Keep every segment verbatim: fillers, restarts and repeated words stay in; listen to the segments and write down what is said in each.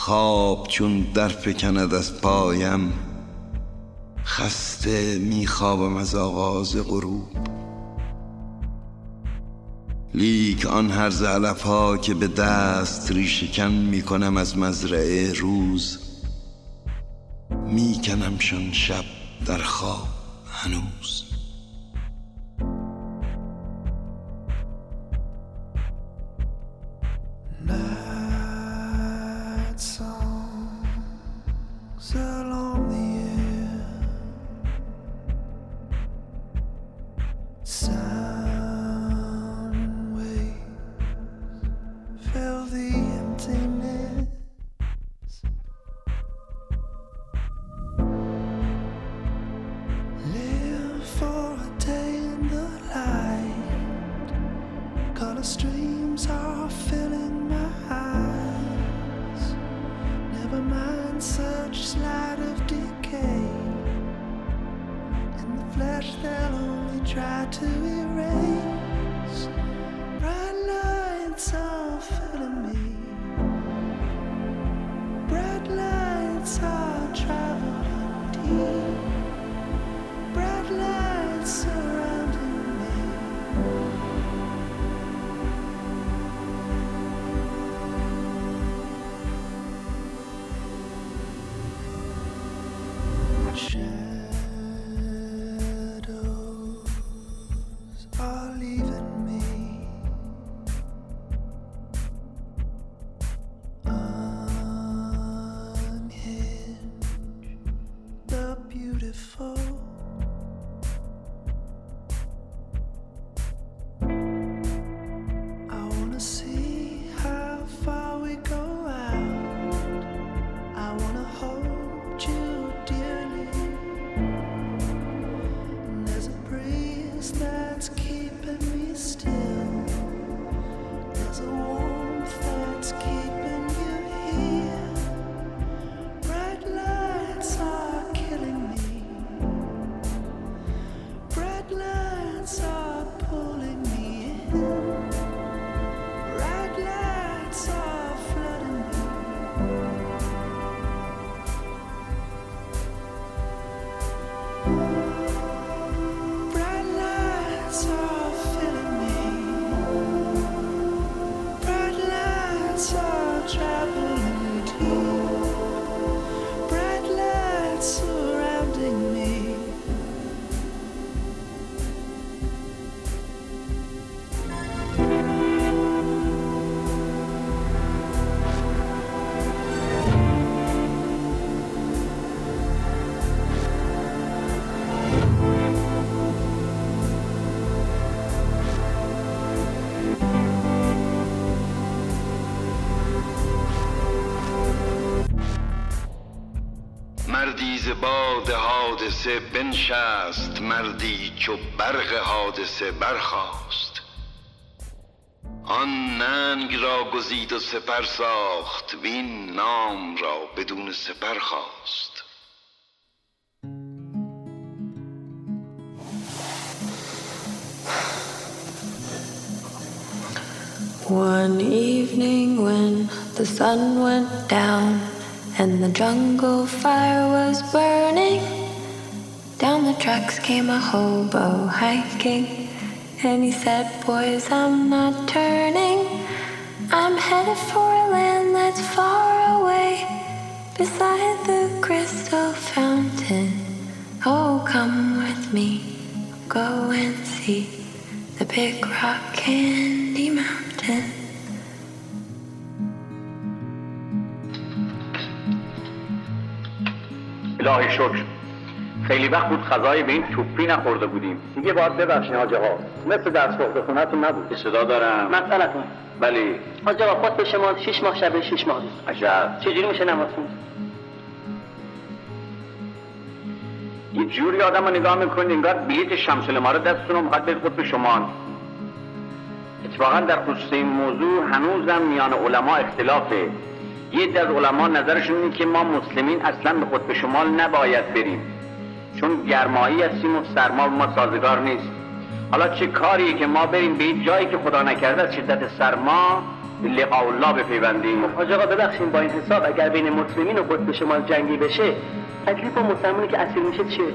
خواب چون در فکند از پایم، خسته میخوابم از آغاز غروب. لیک آن هرزه علف ها که به دست ریشه کن میکنم از مزرعه روز، میکنمشان شب در خواب هنوز. مردی ز باد حادثه بنشست، مردی چو برق حادثه برخاست. آن ننگ را گزید و سپر ساخت، وین نام را بدون سپر خواست. One evening when the sun went down and the jungle fire was burning, down the tracks came a hobo hiking, and he said, boys, I'm not turning. I'm headed for a land that's far away, beside the crystal fountain. Oh, come with me, go and see the Big Rock Candy Mountain. الهی شکر، خیلی وقت بود غذای به این توپی نخورده بودیم. دیگه باید ببخشین حاج آقا، مثل در صحبت خونتون نبود. صدا دارم مسئلتون؟ بله حاج آقا، خود به شما شیش ماه شبه شیش ماه دوست. عجب، چجوری میشه نمازتون؟ یه جوری آدم رو نگاه میکنید انگار بلیت شمس العماره دستتون رو میخواد بدید قطب شما. اتفاقا در خصوص این موضوع هنوزم میان علما اختلافه. یه دل علما نظرشون اینه که ما مسلمین اصلا به قطب شمال نباید بریم، چون گرمایی هستیم و سرما ما سازگار نیست. حالا چه کاریه که ما بریم به یه جایی که خدا نکرده از شدت سرما لقاء الله بپیوندیم. حاج آقا ببخشیم، با این حساب اگر بین مسلمین و قطب شمال جنگی بشه تکلیف با مسلمانی که اسیر میشه چیه؟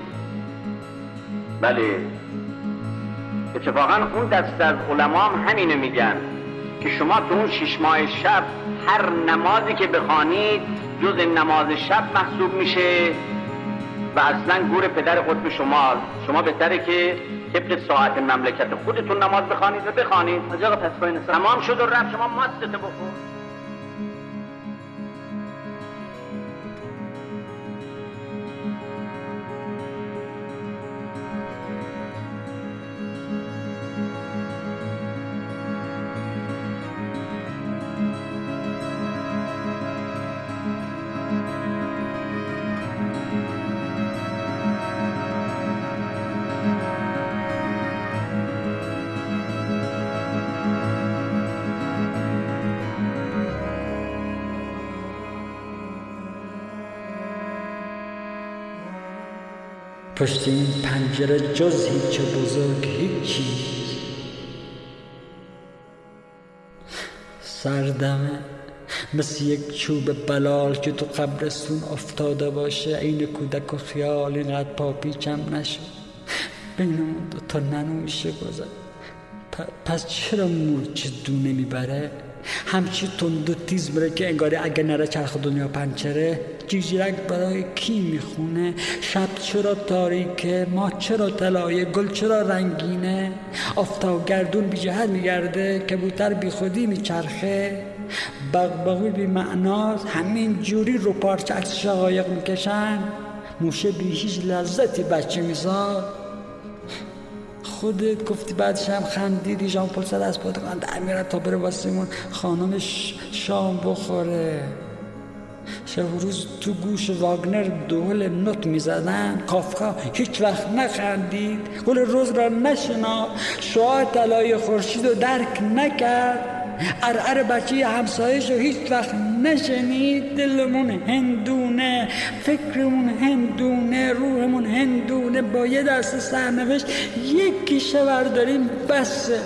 بله اتفاقا اون دست از علما هم همینو میگن که شما تو اون شش ماه شب هر نمازی که بخوانید جز نماز شب محسوب میشه و اصلا گور پدر قطب شمال. شما بهتره که طبق ساعت مملکت خودتون نماز بخوانید و بخوانید. حاج آقا پس باید تمام شد و رفت، شما ماستتو بخور. پشت این پنجره جز هیچ بزرگ هیچی، سردمه مثل یک چوب بلال که تو قبرستون افتاده باشه. این کودک و خیال اینقدر پاپیچم نشد، بینمون دوتا ننوشه گذر. پس چرا مورچه دو نمیبره؟ همچی تند و تیز بره که انگاره اگه نره چرخ دنیا پنچره. جیجیرک برای کی میخونه؟ شب چرا تاریکه؟ ما چرا طلایه؟ گل چرا رنگینه؟ آفتاب گردون بی جهت میگرده، کبوتر بی خودی میچرخه، بغبغوی بی معناست همین جوری رو پارچه عکس شقایق میکشن، موشه بی هیچ لذتی بچه میزاد. خودت گفتی بعدش هم خندیدی جان پل سر از پاده کنند امیرت تا بره واسمون خانمش شام بخوره. شب روز تو گوش واگنر دول نوت میزدن، کافکا هیچ وقت نخندید، گل روز را نشنا، شعاع طلای خورشید رو درک نکرد، ارعر بچه همسایش رو هیچ وقت نشنید. دلمون هندونه، فکرمون هندونه، روحمون هندونه، با یه دست سرنوشت یکی شور داریم بسه.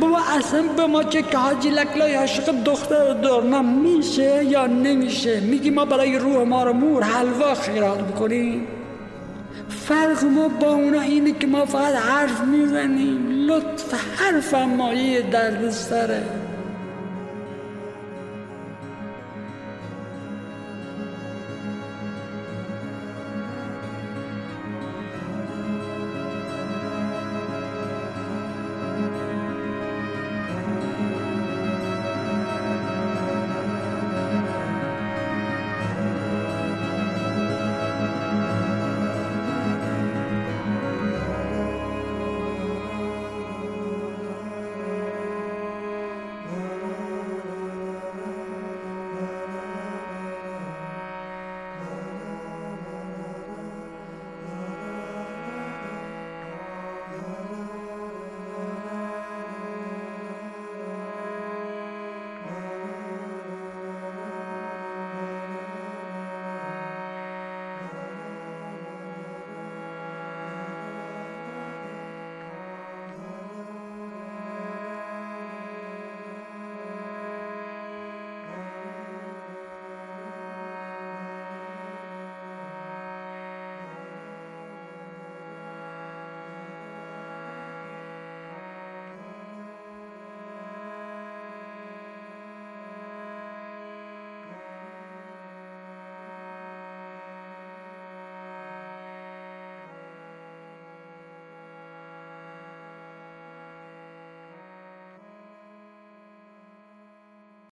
بابا اصلا به ما چه که حاجی لکلای عاشق دختر دورنا میشه یا نمیشه؟ میگی ما برای روح ما رو مور حلوا خیرات بکنیم؟ فرق ما با اونا اینه که ما فقط حرف میزنیم. لطف حرف هم مایه دردسره.